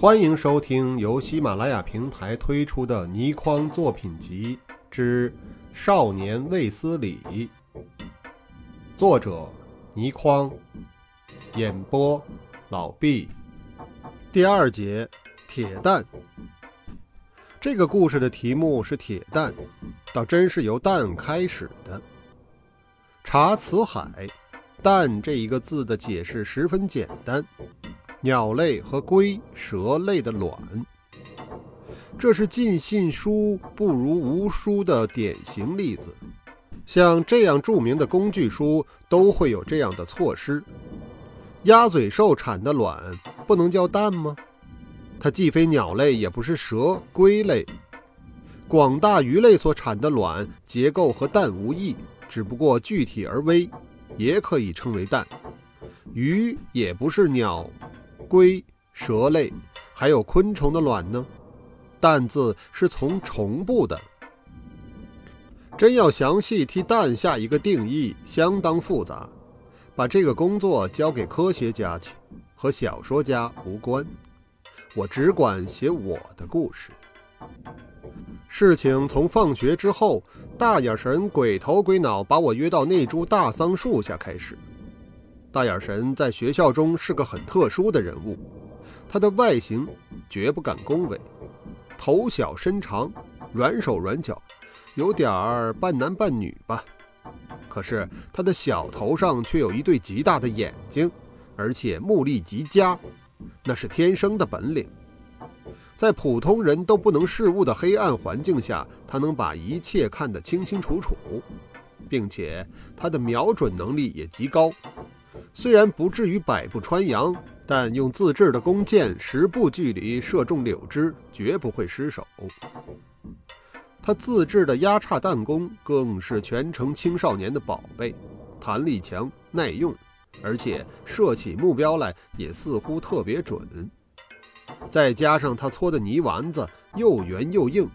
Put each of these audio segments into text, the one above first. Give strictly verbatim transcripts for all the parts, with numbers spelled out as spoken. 欢迎收听由喜马拉雅平台推出的倪匡作品集之《少年卫斯理》，作者倪匡，演播老毕。第二节，铁蛋。这个故事的题目是铁蛋，倒真是由蛋开始的。查辞海，蛋这一个字的解释十分简单，鸟类和龟蛇类的卵，这是尽信书不如无书的典型例子。像这样著名的工具书都会有这样的措施。鸭嘴兽产的卵不能叫蛋吗？它既非鸟类也不是蛇龟类。广大鱼类所产的卵结构和蛋无异，只不过具体而微，也可以称为蛋。鱼也不是鸟龟蛇类，还有昆虫的卵呢？蛋字是从虫部的。真要详细替蛋下一个定义，相当复杂，把这个工作交给科学家去，和小说家无关。我只管写我的故事。事情从放学之后，大眼神鬼头鬼脑把我约到那株大桑树下开始。大眼神在学校中是个很特殊的人物，他的外形绝不敢恭维，头小身长，软手软脚，有点儿半男半女吧。可是他的小头上却有一对极大的眼睛，而且目力极佳，那是天生的本领。在普通人都不能视物的黑暗环境下，他能把一切看得清清楚楚，并且他的瞄准能力也极高。虽然不至于百步穿杨，但用自制的弓箭十步距离射中柳枝，绝不会失手。他自制的压叉弹弓更是全城青少年的宝贝，弹力强，耐用，而且射起目标来也似乎特别准。再加上他搓的泥丸子又圆又硬，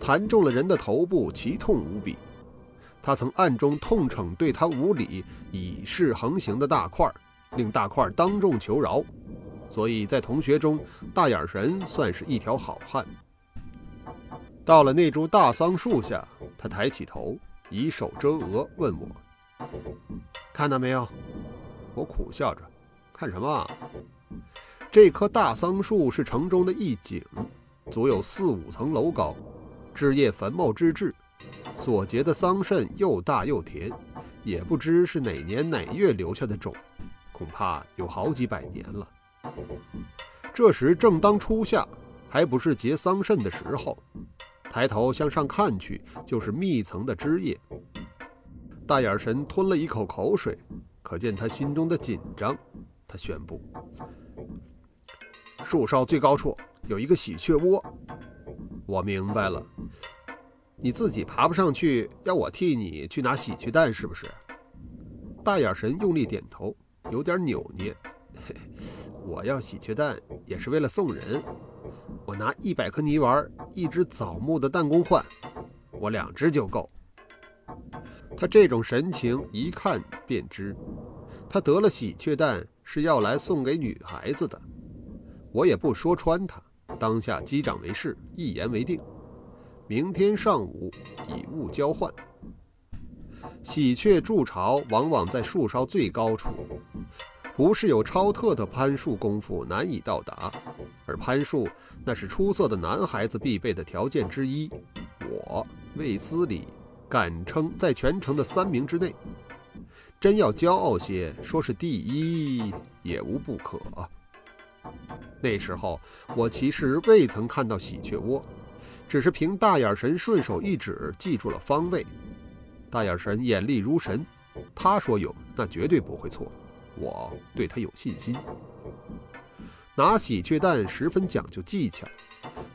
弹中了人的头部，奇痛无比。他曾暗中痛惩对他无理、以势横行的大块，令大块当众求饶，所以在同学中，大眼神算是一条好汉。到了那株大桑树下，他抬起头，以手遮额，问我：“看到没有？”我苦笑着：“看什么啊？”这棵大桑树是城中的一景，足有四五层楼高，枝叶繁茂之至。所结的桑葚又大又甜，也不知是哪年哪月留下的种，恐怕有好几百年了。这时正当初夏，还不是结桑葚的时候。抬头向上看去，就是密层的枝叶。大眼神吞了一口口水，可见他心中的紧张。他宣布：“树梢最高处有一个喜鹊窝。”我明白了。你自己爬不上去，要我替你去拿喜鹊蛋是不是？大眼神用力点头，有点扭捏。我要喜鹊蛋也是为了送人，我拿一百颗泥丸，一只枣木的弹弓换，我两只就够。他这种神情一看便知，他得了喜鹊蛋是要来送给女孩子的。我也不说穿他，当下击掌为誓，一言为定。明天上午以物交换。喜鹊筑巢往往在树梢最高处，不是有超特的攀树功夫难以到达，而攀树那是出色的男孩子必备的条件之一。我卫斯理敢称在全城的三名之内，真要骄傲些，说是第一也无不可。那时候我其实未曾看到喜鹊窝，只是凭大眼神顺手一指记住了方位。大眼神眼力如神，他说有那绝对不会错，我对他有信心。拿喜鹊蛋十分讲究技巧，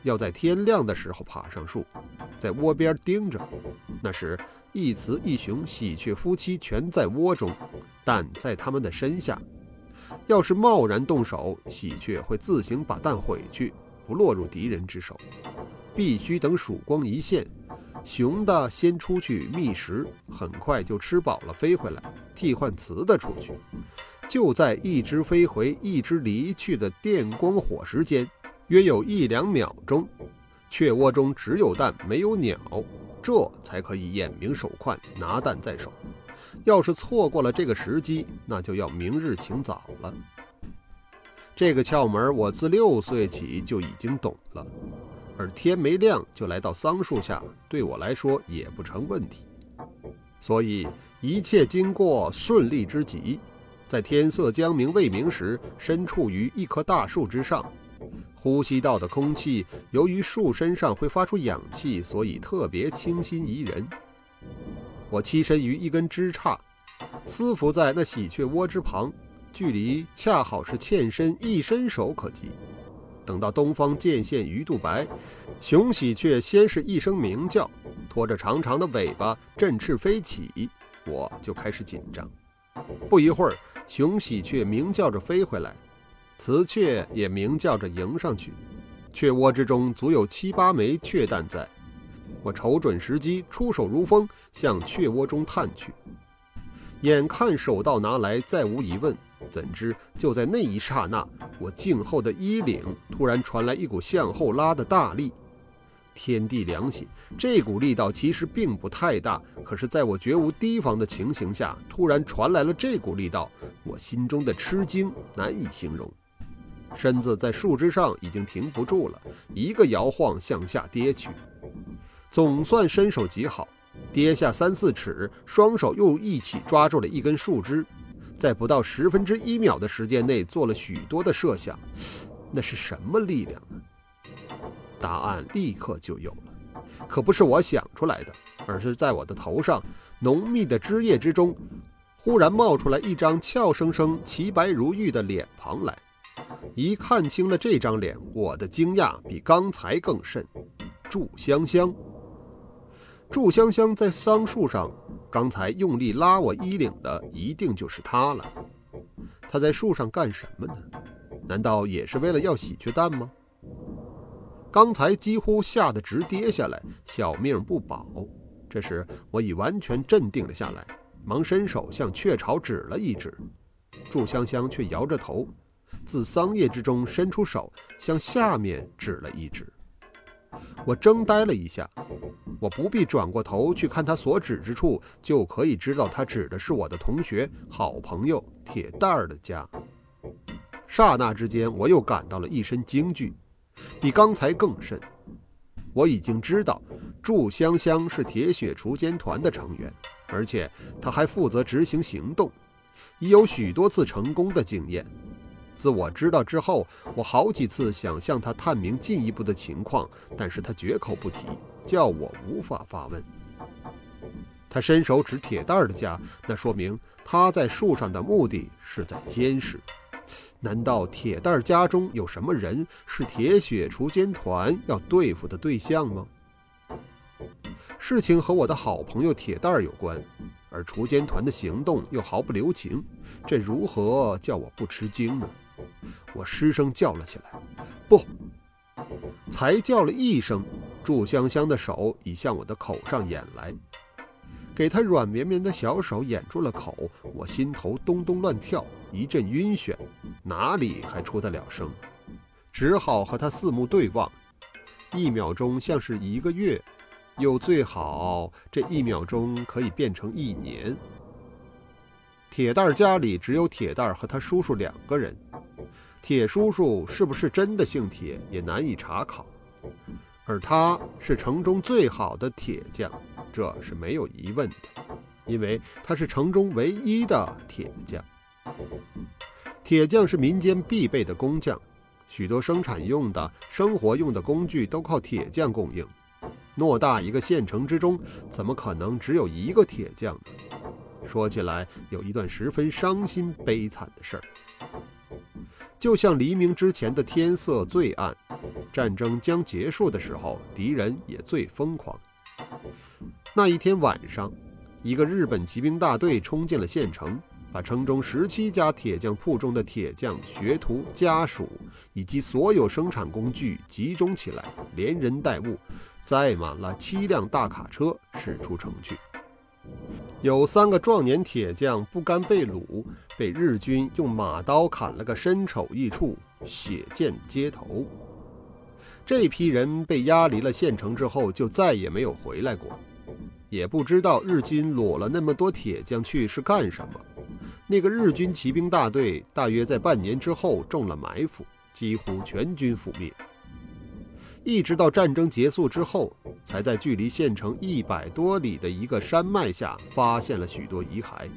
要在天亮的时候爬上树，在窝边盯着。那时一雌一雄喜鹊夫妻全在窝中，蛋在他们的身下。要是贸然动手，喜鹊会自行把蛋毁去，不落入敌人之手。必须等曙光一现，雄的先出去觅食，很快就吃饱了飞回来，替换雌的出去。就在一只飞回一只离去的电光火石间，约有一两秒钟，雀窝中只有蛋没有鸟，这才可以眼明手快，拿蛋在手。要是错过了这个时机，那就要明日请早了。这个窍门我自六岁起就已经懂了，而天没亮就来到桑树下，对我来说也不成问题。所以一切经过顺利之极，在天色将明未明时，身处于一棵大树之上，呼吸到的空气由于树身上会发出氧气，所以特别清新宜人。我栖身于一根枝杈，匍匐在那喜鹊窝之旁，距离恰好是欠身一伸手可及。等到东方渐现鱼肚白，雄喜鹊先是一声鸣叫，拖着长长的尾巴振翅飞起，我就开始紧张。不一会儿，雄喜鹊鸣叫着飞回来，雌雀也鸣叫着迎上去。雀窝之中足有七八枚雀蛋在，我瞅准时机，出手如风，向雀窝中探去。眼看手到拿来，再无疑问。怎知就在那一刹那，我颈后的衣领突然传来一股向后拉的大力。天地良心，这股力道其实并不太大，可是在我绝无提防的情形下，突然传来了这股力道，我心中的吃惊难以形容。身子在树枝上已经停不住了，一个摇晃向下跌去，总算身手极好，跌下三四尺，双手又一起抓住了一根树枝，在不到十分之一秒的时间内做了许多的设想。那是什么力量呢？答案立刻就有了，可不是我想出来的，而是在我的头上浓密的枝叶之中，忽然冒出来一张俏生生齐白如玉的脸庞来。一看清了这张脸，我的惊讶比刚才更甚。祝香香，祝香香在桑树上，刚才用力拉我衣领的一定就是她了。她在树上干什么呢？难道也是为了要喜鹊蛋吗？刚才几乎吓得直跌下来，小命不保。这时我已完全镇定了下来，忙伸手向雀巢指了一指。祝香香却摇着头，自桑叶之中伸出手，向下面指了一指。我怔呆了一下，我不必转过头去看他所指之处，就可以知道他指的是我的同学、好朋友铁蛋儿的家。刹那之间，我又感到了一身惊惧，比刚才更甚。我已经知道祝香香是铁血锄奸团的成员，而且她还负责执行行动，已有许多次成功的经验。自我知道之后，我好几次想向她探明进一步的情况，但是她绝口不提，叫我无法发问。她伸手指铁蛋儿的家，那说明她在树上的目的是在监视。难道铁蛋儿家中有什么人是铁血锄奸团要对付的对象吗？事情和我的好朋友铁蛋儿有关，而锄奸团的行动又毫不留情，这如何叫我不吃惊呢？我失声叫了起来，不！才叫了一声，祝香香的手已向我的口上掩来，给她软绵绵的小手掩住了口，我心头咚咚乱跳，一阵晕眩，哪里还出得了声？只好和他四目对望，一秒钟像是一个月，又最好这一秒钟可以变成一年。铁蛋儿家里只有铁蛋儿和他叔叔两个人，铁叔叔是不是真的姓铁也难以查考，而他是城中最好的铁匠，这是没有疑问的，因为他是城中唯一的铁匠。铁匠是民间必备的工匠，许多生产用的、生活用的工具都靠铁匠供应。偌大一个县城之中，怎么可能只有一个铁匠呢？说起来，有一段十分伤心悲惨的事儿。就像黎明之前的天色最暗，战争将结束的时候，敌人也最疯狂。那一天晚上，一个日本骑兵大队冲进了县城，把城中十七家铁匠铺中的铁匠、学徒、家属以及所有生产工具集中起来，连人带物载满了七辆大卡车，驶出城去。有三个壮年铁匠不甘被掳，被日军用马刀砍了个身首异处，血溅街头。这批人被押离了县城之后，就再也没有回来过。也不知道日军裸了那么多铁匠去是干什么。那个日军骑兵大队大约在半年之后中了埋伏，几乎全军覆灭。一直到战争结束之后，才在距离县城一百多里的一个山脉下发现了许多遗骸。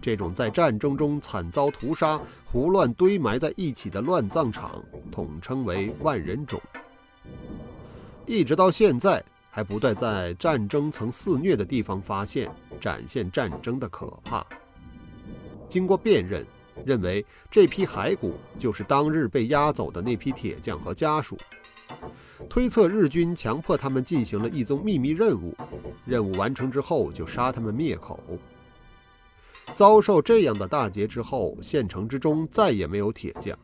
这种在战争中惨遭屠杀、胡乱堆埋在一起的乱葬场，统称为万人冢。一直到现在，还不断在战争曾肆虐的地方发现，展现战争的可怕。经过辨认，认为这批骸骨就是当日被押走的那批铁匠和家属。推测日军强迫他们进行了一宗秘密任务，任务完成之后就杀他们灭口。遭受这样的大劫之后，县城之中再也没有铁匠，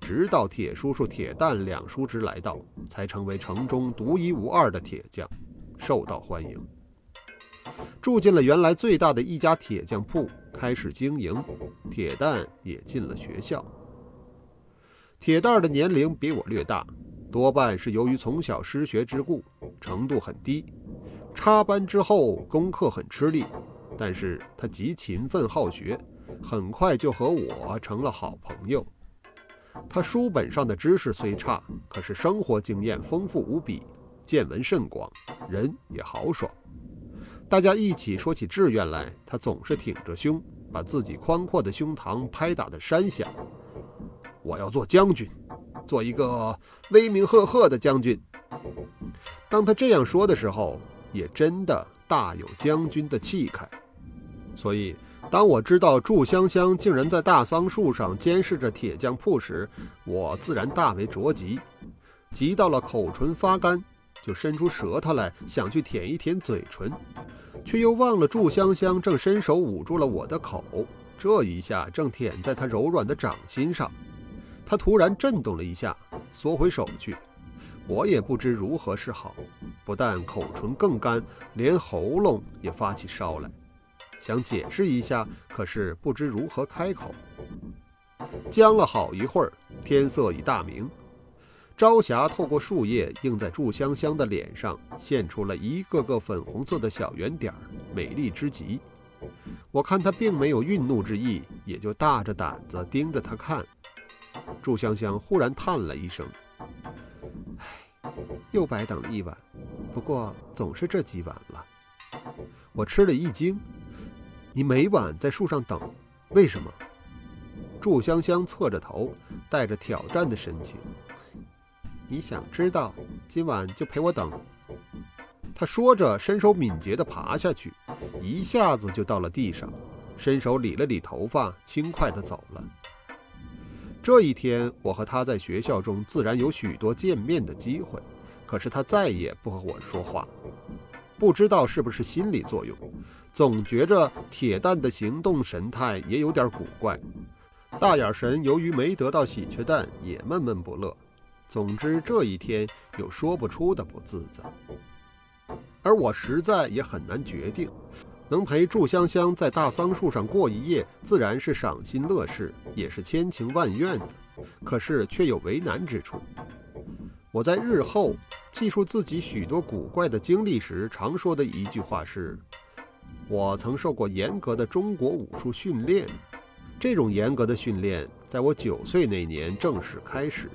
直到铁叔叔、铁蛋两叔侄来到，才成为城中独一无二的铁匠，受到欢迎。住进了原来最大的一家铁匠铺，开始经营。铁蛋也进了学校。铁蛋的年龄比我略大，多半是由于从小失学之故，程度很低。插班之后功课很吃力，但是他极勤奋好学，很快就和我成了好朋友。他书本上的知识虽差，可是生活经验丰富无比，见闻甚广，人也豪爽。大家一起说起志愿来，他总是挺着胸，把自己宽阔的胸膛拍打得山响。我要做将军，做一个威名赫赫的将军。当他这样说的时候，也真的大有将军的气概。所以当我知道祝香香竟然在大桑树上监视着铁匠铺时，我自然大为着急，急到了口唇发干，就伸出舌头来想去舔一舔嘴唇，却又忘了祝香香正伸手捂住了我的口，这一下正舔在她柔软的掌心上。他突然震动了一下，缩回手去，我也不知如何是好，不但口唇更干，连喉咙也发起烧来。想解释一下，可是不知如何开口。僵了好一会儿，天色已大明，朝霞透过树叶映在祝香香的脸上，现出了一个个粉红色的小圆点，美丽之极。我看她并没有愠怒之意，也就大着胆子盯着她看。祝香香忽然叹了一声，唉，又白等了一晚，不过总是这几晚了。我吃了一惊，你每晚在树上等，为什么？祝香香侧着头，带着挑战的神情，你想知道，今晚就陪我等。她说着伸手敏捷地爬下去，一下子就到了地上，伸手理了理头发，轻快地走了。这一天，我和他在学校中自然有许多见面的机会，可是他再也不和我说话。不知道是不是心理作用，总觉着铁蛋的行动神态也有点古怪。大眼神由于没得到喜鹊蛋，也闷闷不乐。总之这一天有说不出的不自在，而我实在也很难决定。能陪祝香香在大桑树上过一夜，自然是赏心乐事，也是千情万愿的，可是却有为难之处。我在日后记述自己许多古怪的经历时，常说的一句话是，我曾受过严格的中国武术训练。这种严格的训练在我九岁那年正式开始，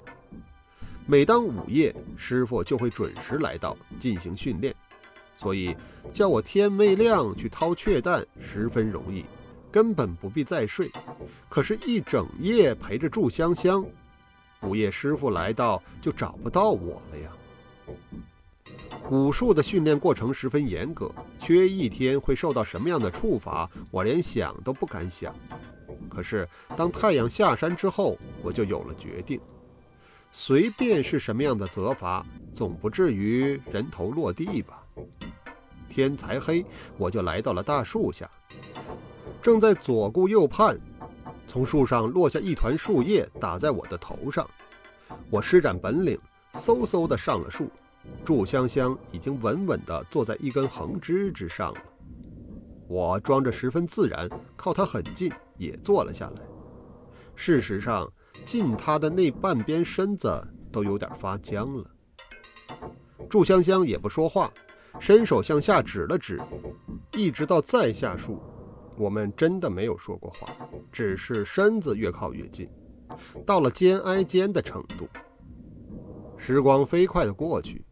每当午夜，师傅就会准时来到进行训练，所以叫我天未亮去掏雀蛋十分容易，根本不必再睡。可是一整夜陪着祝香香，午夜师傅来到就找不到我了呀。武术的训练过程十分严格，缺一天会受到什么样的处罚，我连想都不敢想。可是当太阳下山之后，我就有了决定，随便是什么样的责罚，总不至于人头落地吧。天才黑，我就来到了大树下，正在左顾右盼，从树上落下一团树叶打在我的头上。我施展本领，嗖嗖地上了树。祝香香已经稳稳地坐在一根横枝之上了。我装着十分自然，靠她很近，也坐了下来。事实上，近她的那半边身子都有点发僵了。祝香香也不说话，伸手向下指了指，一直到再下树，我们真的没有说过话，只是身子越靠越近，到了肩挨肩的程度。时光飞快地过去，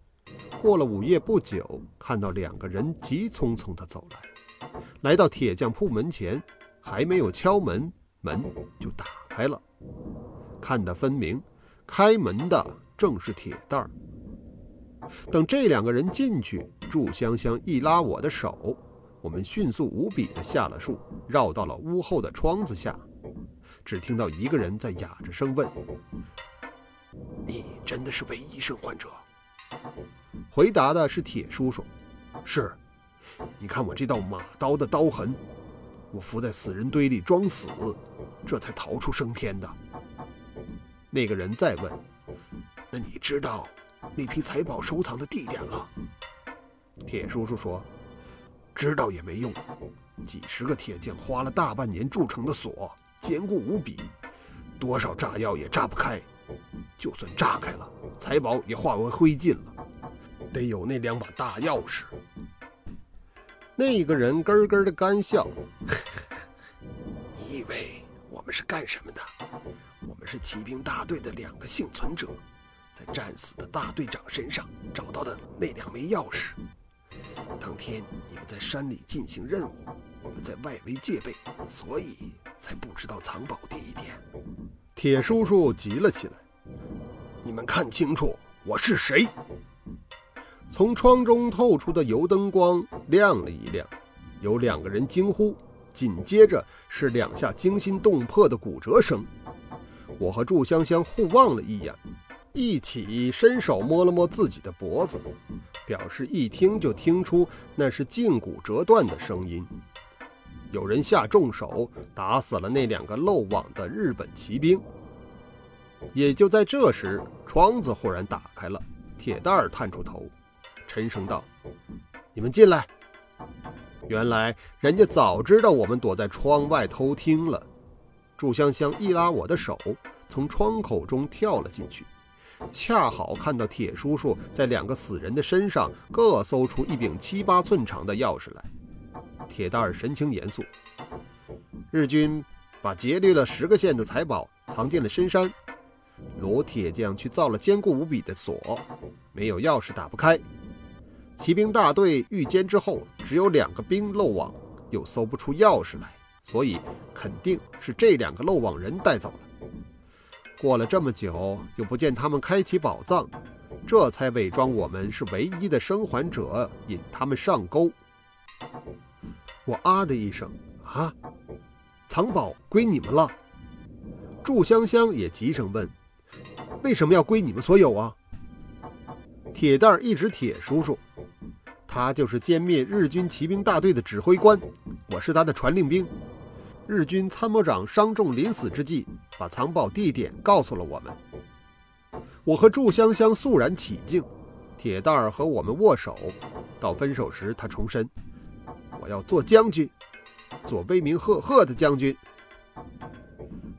过了午夜不久，看到两个人急匆匆地走来，来到铁匠铺门前，还没有敲门，门就打开了，看得分明，开门的正是铁蛋儿。等这两个人进去，祝香香一拉我的手，我们迅速无比地下了树，绕到了屋后的窗子下。只听到一个人在哑着声问：“你真的是唯一生还者？”回答的是铁叔叔：“是，你看我这道马刀的刀痕，我伏在死人堆里装死，这才逃出升天的。”那个人再问：“那你知道那批财宝收藏的地点了？”铁叔叔说：“知道也没用，几十个铁匠花了大半年铸成的锁，坚固无比，多少炸药也炸不开，就算炸开了，财宝也化为灰烬了，得有那两把大钥匙。”那个人咯咯的干笑：“你以为我们是干什么的？我们是骑兵大队的两个幸存者，在战死的大队长身上找到的那两枚钥匙。当天你们在山里进行任务，我们在外围戒备，所以才不知道藏宝地点。”铁叔叔急了起来：“你们看清楚，我是谁！”从窗中透出的油灯光亮了一亮，有两个人惊呼，紧接着是两下惊心动魄的骨折声。我和祝香香互望了一眼，一起伸手摸了摸自己的脖子，表示一听就听出那是胫骨折断的声音。有人下重手打死了那两个漏网的日本骑兵。也就在这时，窗子忽然打开了，铁蛋儿探出头，沉声道：“你们进来。”原来人家早知道我们躲在窗外偷听了。祝香香一拉我的手，从窗口中跳了进去，恰好看到铁叔叔在两个死人的身上各搜出一柄七八寸长的钥匙来。铁蛋儿神情严肃：“日军把劫掠了十个县的财宝藏进了深山，罗铁匠去造了坚固无比的锁，没有钥匙打不开。骑兵大队遇歼之后，只有两个兵漏网，又搜不出钥匙来，所以肯定是这两个漏网人带走了。过了这么久，又不见他们开启宝藏，这才伪装我们是唯一的生还者，引他们上钩。”我啊的一声：“啊，藏宝归你们了？”祝香香也急声问：“为什么要归你们所有啊？”铁蛋儿一指铁叔叔：“他就是歼灭日军骑兵大队的指挥官，我是他的传令兵。日军参谋长伤重临死之际，把藏宝地点告诉了我们。”我和祝香香肃然起敬，铁蛋儿和我们握手，到分手时他重申：“我要做将军，做威名赫赫的将军。”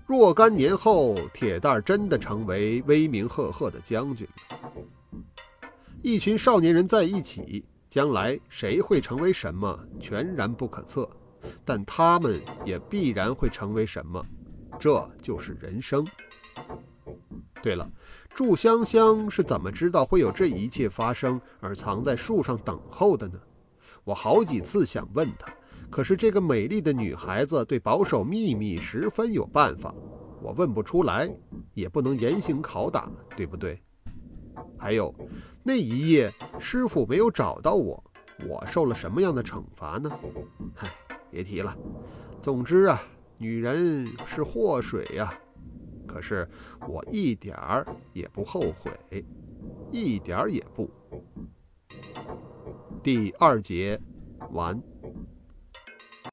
若干年后，铁蛋儿真的成为威名赫赫的将军了。一群少年人在一起，将来谁会成为什么，全然不可测。但他们也必然会成为什么，这就是人生。对了，祝香香是怎么知道会有这一切发生而藏在树上等候的呢？我好几次想问她，可是这个美丽的女孩子对保守秘密十分有办法，我问不出来，也不能严刑拷打，对不对？还有，那一夜师傅没有找到我，我受了什么样的惩罚呢？唉，别提了。总之啊，女人是祸水呀，可是我一点儿也不后悔，一点儿也不。第二节完。